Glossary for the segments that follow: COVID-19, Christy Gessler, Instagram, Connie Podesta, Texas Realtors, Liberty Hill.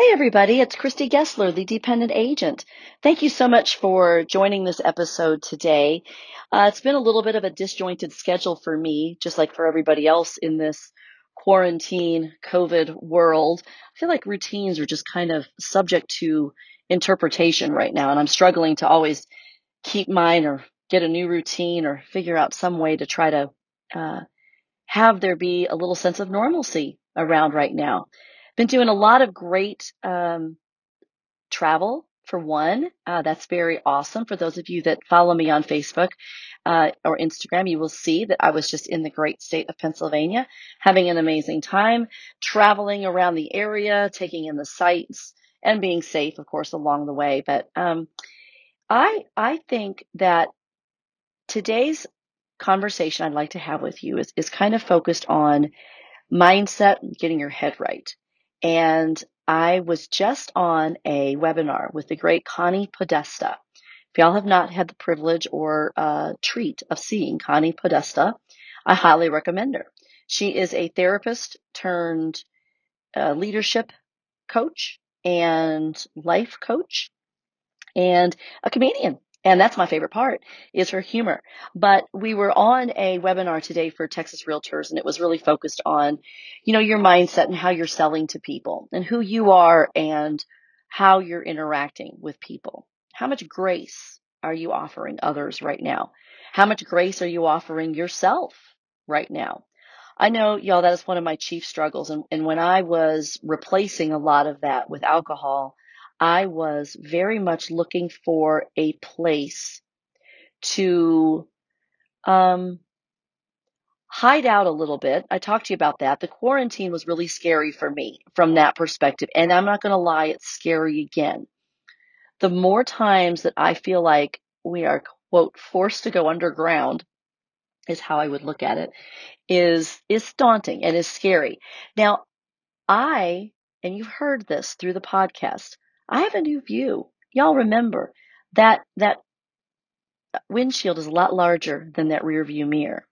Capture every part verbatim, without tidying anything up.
Hey everybody, it's Christy Gessler, the Dependent Agent. Thank you so much for joining this episode today. Uh, it's been a little bit of a disjointed schedule for me, just like for everybody else in this quarantine COVID world. I feel like routines are just kind of subject to interpretation right now, and I'm struggling to always keep mine or get a new routine or figure out some way to try to uh, have there be a little sense of normalcy around right now. Been doing a lot of great um, travel, for one. Uh, that's very awesome. For those of you that follow me on Facebook uh, or Instagram, you will see that I was just in the great state of Pennsylvania, having an amazing time, traveling around the area, taking in the sights, and being safe, of course, along the way. But um, I I think that today's conversation I'd like to have with you is, is kind of focused on mindset and getting your head right. And I was just on a webinar with the great Connie Podesta. If y'all have not had the privilege or uh, treat of seeing Connie Podesta, I highly recommend her. She is a therapist turned uh, leadership coach and life coach and a comedian. And that's my favorite part, is her humor. But we were on a webinar today for Texas Realtors, and it was really focused on, you know, your mindset and how you're selling to people and who you are and how you're interacting with people. How much grace are you offering others right now? How much grace are you offering yourself right now? I know, y'all, that is one of my chief struggles. And, and when I was replacing a lot of that with alcohol, I was very much looking for a place to um, hide out a little bit. I talked to you about that. The quarantine was really scary for me from that perspective. And I'm not going to lie, it's scary again. The more times that I feel like we are, quote, forced to go underground, is how I would look at it, is, is daunting and is scary. Now, I, and you've heard this through the podcast, I have a new view. Y'all remember that that windshield is a lot larger than that rear view mirror.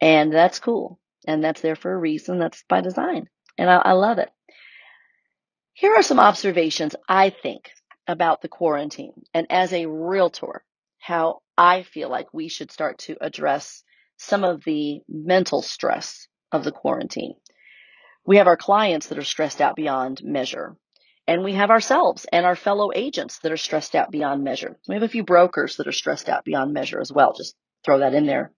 And that's cool. And that's there for a reason. That's by design. And I, I love it. Here are some observations, I think, about the quarantine. And as a realtor, how I feel like we should start to address some of the mental stress of the quarantine. We have our clients that are stressed out beyond measure. And we have ourselves and our fellow agents that are stressed out beyond measure. We have a few brokers that are stressed out beyond measure as well. Just throw that in there.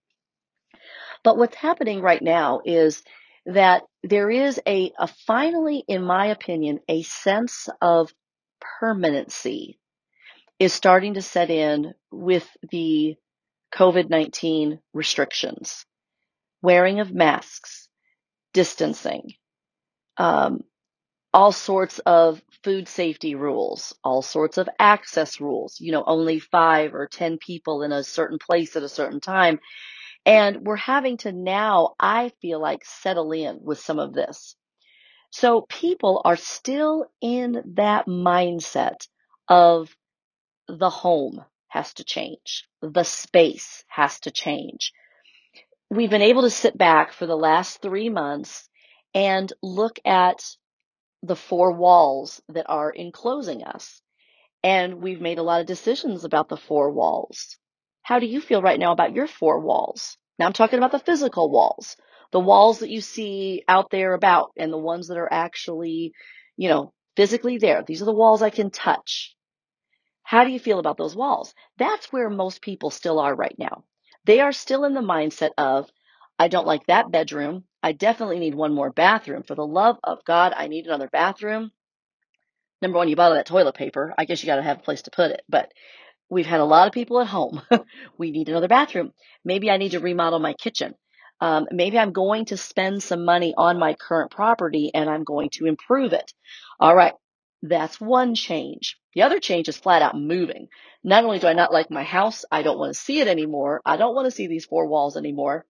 But what's happening right now is that there is a, a finally, in my opinion, a sense of permanency is starting to set in with the COVID nineteen restrictions, wearing of masks, distancing, um, all sorts of food safety rules, all sorts of access rules, you know, only five or ten people in a certain place at a certain time. And we're having to now, I feel like, settle in with some of this. So people are still in that mindset of the home has to change. The space has to change. We've been able to sit back for the last three months and look at the four walls that are enclosing us. And we've made a lot of decisions about the four walls. How do you feel right now about your four walls? Now I'm talking about the physical walls, the walls that you see out there about and the ones that are actually, you know, physically there. These are the walls I can touch. How do you feel about those walls? That's where most people still are right now. They are still in the mindset of, I don't like that bedroom. I definitely need one more bathroom. For the love of God, I need another bathroom. Number one, you bought all that toilet paper. I guess you got to have a place to put it. But we've had a lot of people at home. We need another bathroom. Maybe I need to remodel my kitchen. Um, maybe I'm going to spend some money on my current property and I'm going to improve it. All right. That's one change. The other change is flat out moving. Not only do I not like my house, I don't want to see it anymore. I don't want to see these four walls anymore.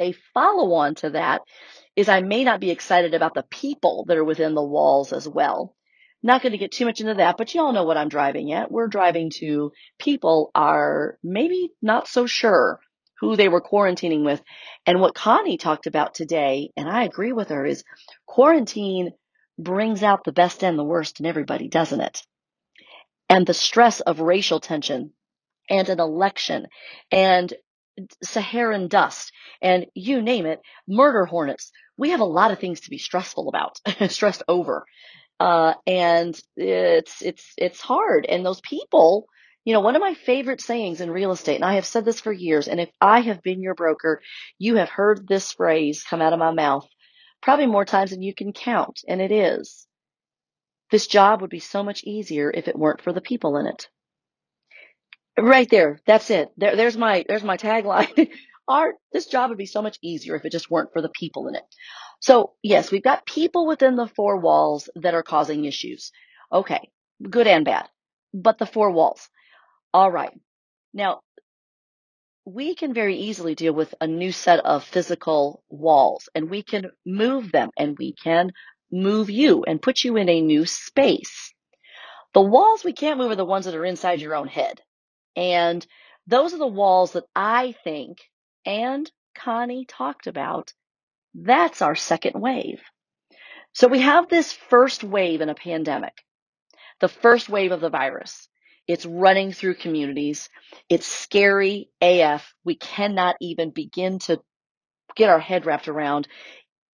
A follow-on to that is I may not be excited about the people that are within the walls as well. Not going to get too much into that, but you all know what I'm driving at. We're driving to people are maybe not so sure who they were quarantining with. And what Connie talked about today, and I agree with her, is quarantine brings out the best and the worst in everybody, doesn't it? And the stress of racial tension and an election and Saharan dust and you name it, murder hornets. We have a lot of things to be stressful about, stressed over. Uh, and it's, it's, it's hard. And those people, you know, one of my favorite sayings in real estate, and I have said this for years, and if I have been your broker, you have heard this phrase come out of my mouth probably more times than you can count. And it is, this job would be so much easier if it weren't for the people in it. Right there. That's it. There, there's my, there's my tagline. Our, this job would be so much easier if it just weren't for the people in it. So yes, we've got people within the four walls that are causing issues. Okay. Good and bad, but the four walls. All right. Now we can very easily deal with a new set of physical walls, and we can move them, and we can move you and put you in a new space. The walls we can't move are the ones that are inside your own head. And those are the walls that I think, and Connie talked about, that's our second wave. So we have this first wave in a pandemic, the first wave of the virus. It's running through communities. It's scary A F. We cannot even begin to get our head wrapped around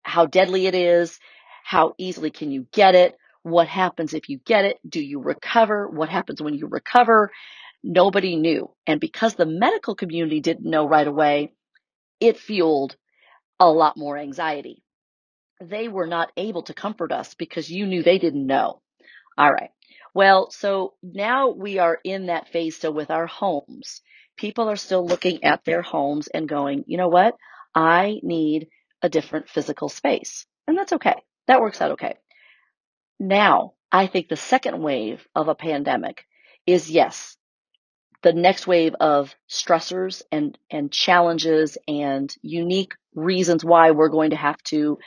how deadly it is, how easily can you get it, what happens if you get it, do you recover, what happens when you recover. Nobody knew. And because the medical community didn't know right away, it fueled a lot more anxiety. They were not able to comfort us because you knew they didn't know. All right. Well, so now we are in that phase still with our homes. People are still looking at their homes and going, you know what? I need a different physical space. And that's okay. That works out okay. Now, I think the second wave of a pandemic is, yes, the next wave of stressors and, and challenges and unique reasons why we're going to have to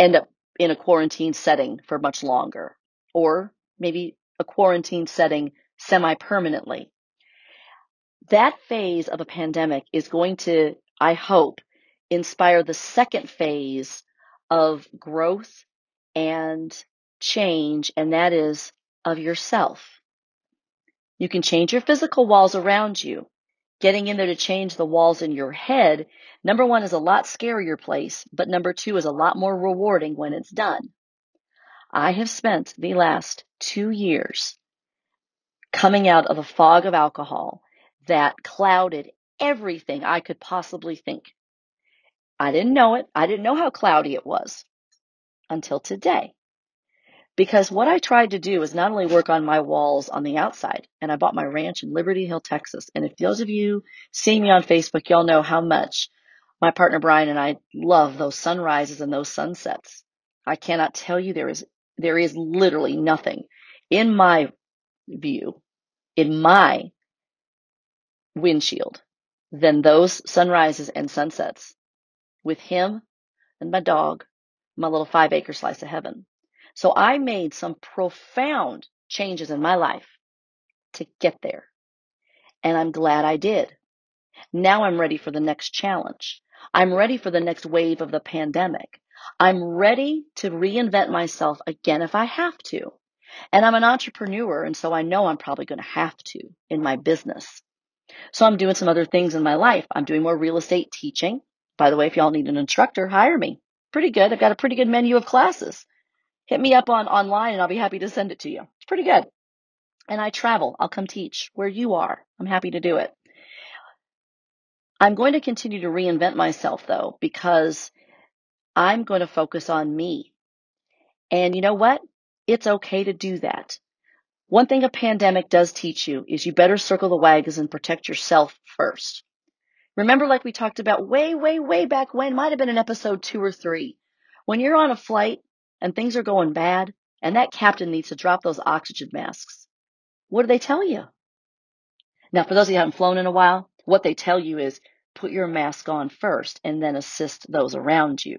end up in a quarantine setting for much longer, or maybe a quarantine setting semi-permanently. That phase of a pandemic is going to, I hope, inspire the second phase of growth and change, and that is of yourself. You can change your physical walls around you. Getting in there to change the walls in your head, number one, is a lot scarier place, but number two is a lot more rewarding when it's done. I have spent the last two years coming out of a fog of alcohol that clouded everything I could possibly think. I didn't know it. I didn't know how cloudy it was until today. Because what I tried to do is not only work on my walls on the outside, and I bought my ranch in Liberty Hill, Texas. And if those of you see me on Facebook, y'all know how much my partner Brian and I love those sunrises and those sunsets. I cannot tell you there is, there is literally nothing in my view, in my windshield, than those sunrises and sunsets with him and my dog, my little five acre slice of heaven. So I made some profound changes in my life to get there. And I'm glad I did. Now I'm ready for the next challenge. I'm ready for the next wave of the pandemic. I'm ready to reinvent myself again if I have to. And I'm an entrepreneur, and so I know I'm probably going to have to in my business. So I'm doing some other things in my life. I'm doing more real estate teaching. By the way, if y'all need an instructor, hire me. Pretty good. I've got a pretty good menu of classes. Hit me up on online and I'll be happy to send it to you. It's pretty good. And I travel. I'll come teach where you are. I'm happy to do it. I'm going to continue to reinvent myself though, because I'm going to focus on me. And you know what? It's okay to do that. One thing a pandemic does teach you is you better circle the wagons and protect yourself first. Remember, like we talked about way, way, way back when, might have been in episode two or three, when you're on a flight and things are going bad, and that captain needs to drop those oxygen masks. What do they tell you? Now, for those of you who haven't flown in a while, what they tell you is put your mask on first and then assist those around you.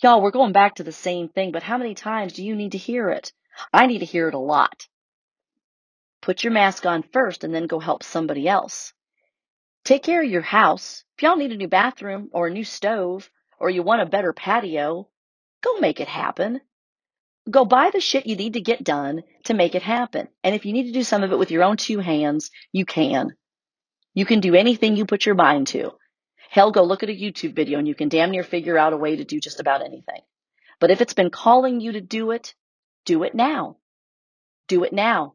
Y'all, we're going back to the same thing, but how many times do you need to hear it? I need to hear it a lot. Put your mask on first and then go help somebody else. Take care of your house. If y'all need a new bathroom or a new stove, or you want a better patio, go make it happen. Go buy the shit you need to get done to make it happen. And if you need to do some of it with your own two hands, you can. You can do anything you put your mind to. Hell, go look at a YouTube video and you can damn near figure out a way to do just about anything. But if it's been calling you to do it, do it now. Do it now.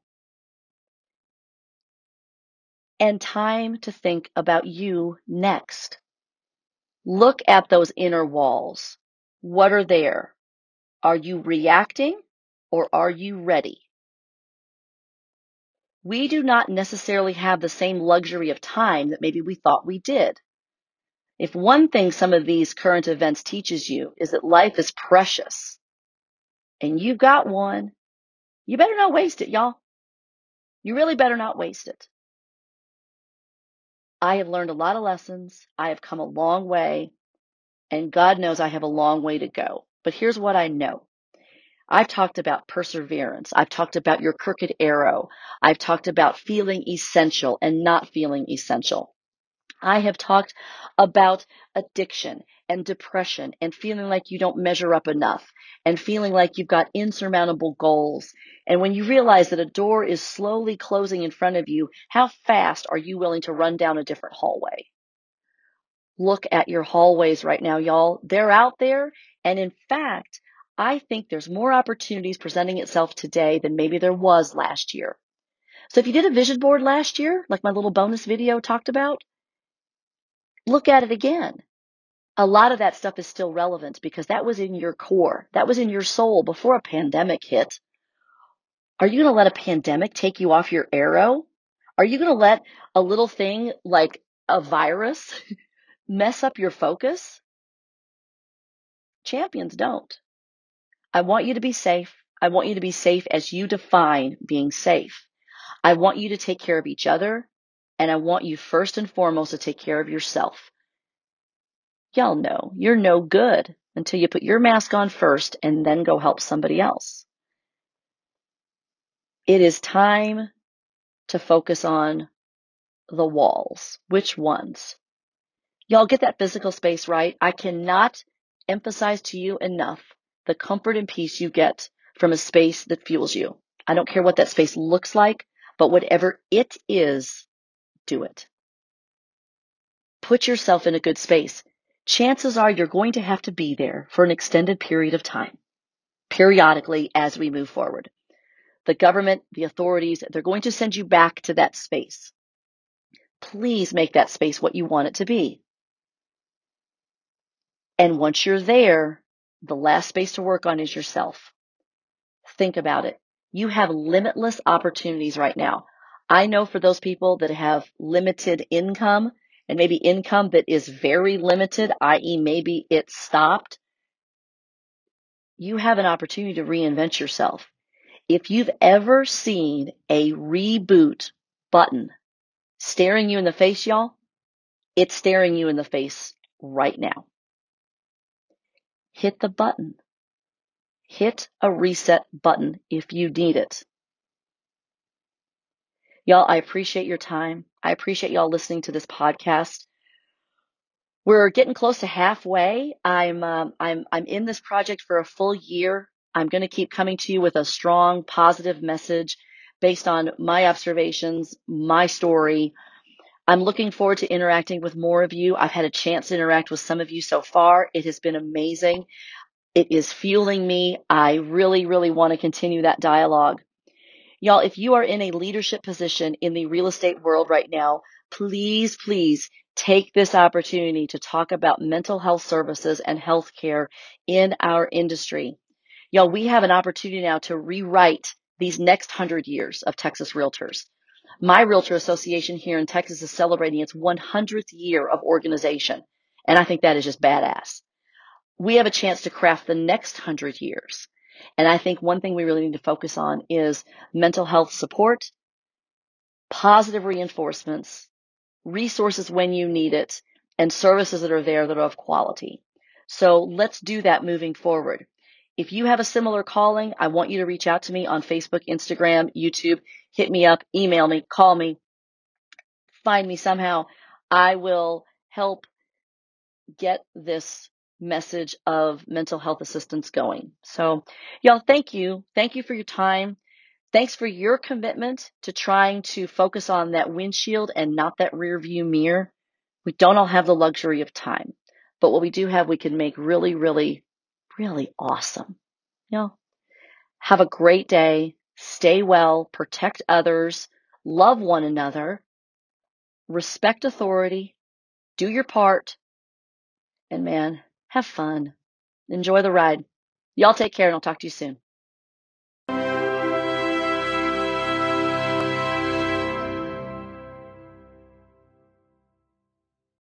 And time to think about you next. Look at those inner walls. What are there? Are you reacting or are you ready? We do not necessarily have the same luxury of time that maybe we thought we did. If one thing some of these current events teaches you is that life is precious and you've got one, you better not waste it, y'all. You really better not waste it. I have learned a lot of lessons. I have come a long way, and God knows I have a long way to go. But here's what I know. I've talked about perseverance. I've talked about your crooked arrow. I've talked about feeling essential and not feeling essential. I have talked about addiction and depression and feeling like you don't measure up enough and feeling like you've got insurmountable goals. And when you realize that a door is slowly closing in front of you, how fast are you willing to run down a different hallway? Look at your hallways right now, y'all. They're out there. And in fact, I think there's more opportunities presenting itself today than maybe there was last year. So if you did a vision board last year, like my little bonus video talked about, look at it again. A lot of that stuff is still relevant because that was in your core. That was in your soul before a pandemic hit. Are you going to let a pandemic take you off your arrow? Are you going to let a little thing like a virus mess up your focus? Champions don't. I want you to be safe. I want you to be safe as you define being safe. I want you to take care of each other. And I want you first and foremost to take care of yourself. Y'all know you're no good until you put your mask on first and then go help somebody else. It is time to focus on the walls. Which ones? Y'all get that physical space right. I cannot emphasize to you enough the comfort and peace you get from a space that fuels you. I don't care what that space looks like, but whatever it is, do it. Put yourself in a good space. Chances are you're going to have to be there for an extended period of time, periodically as we move forward. The government, the authorities, they're going to send you back to that space. Please make that space what you want it to be. And once you're there, the last space to work on is yourself. Think about it. You have limitless opportunities right now. I know for those people that have limited income and maybe income that is very limited, that is maybe it stopped, you have an opportunity to reinvent yourself. If you've ever seen a reboot button staring you in the face, y'all, it's staring you in the face right now. Hit the button. Hit a reset button if you need it. Y'all, I appreciate your time. I appreciate y'all listening to this podcast. We're getting close to halfway. I'm um, I'm I'm in this project for a full year. I'm going to keep coming to you with a strong, positive message based on my observations, my story. I'm looking forward to interacting with more of you. I've had a chance to interact with some of you so far. It has been amazing. It is fueling me. I really, really want to continue that dialogue. Y'all, if you are in a leadership position in the real estate world right now, please, please take this opportunity to talk about mental health services and healthcare in our industry. Y'all, we have an opportunity now to rewrite these next hundred years of Texas Realtors. My Realtor Association here in Texas is celebrating its hundredth year of organization, and I think that is just badass. We have a chance to craft the next hundred years. And I think one thing we really need to focus on is mental health support, positive reinforcements, resources when you need it, and services that are there that are of quality. So let's do that moving forward. If you have a similar calling, I want you to reach out to me on Facebook, Instagram, YouTube, hit me up, email me, call me, find me somehow. I will help get this message of mental health assistance going. So y'all, thank you. Thank you for your time. Thanks for your commitment to trying to focus on that windshield and not that rear view mirror. We don't all have the luxury of time, but what we do have, we can make really, really, really awesome. Y'all, have a great day. Stay well, protect others, love one another, respect authority, do your part, and man, have fun. Enjoy the ride. Y'all take care, and I'll talk to you soon.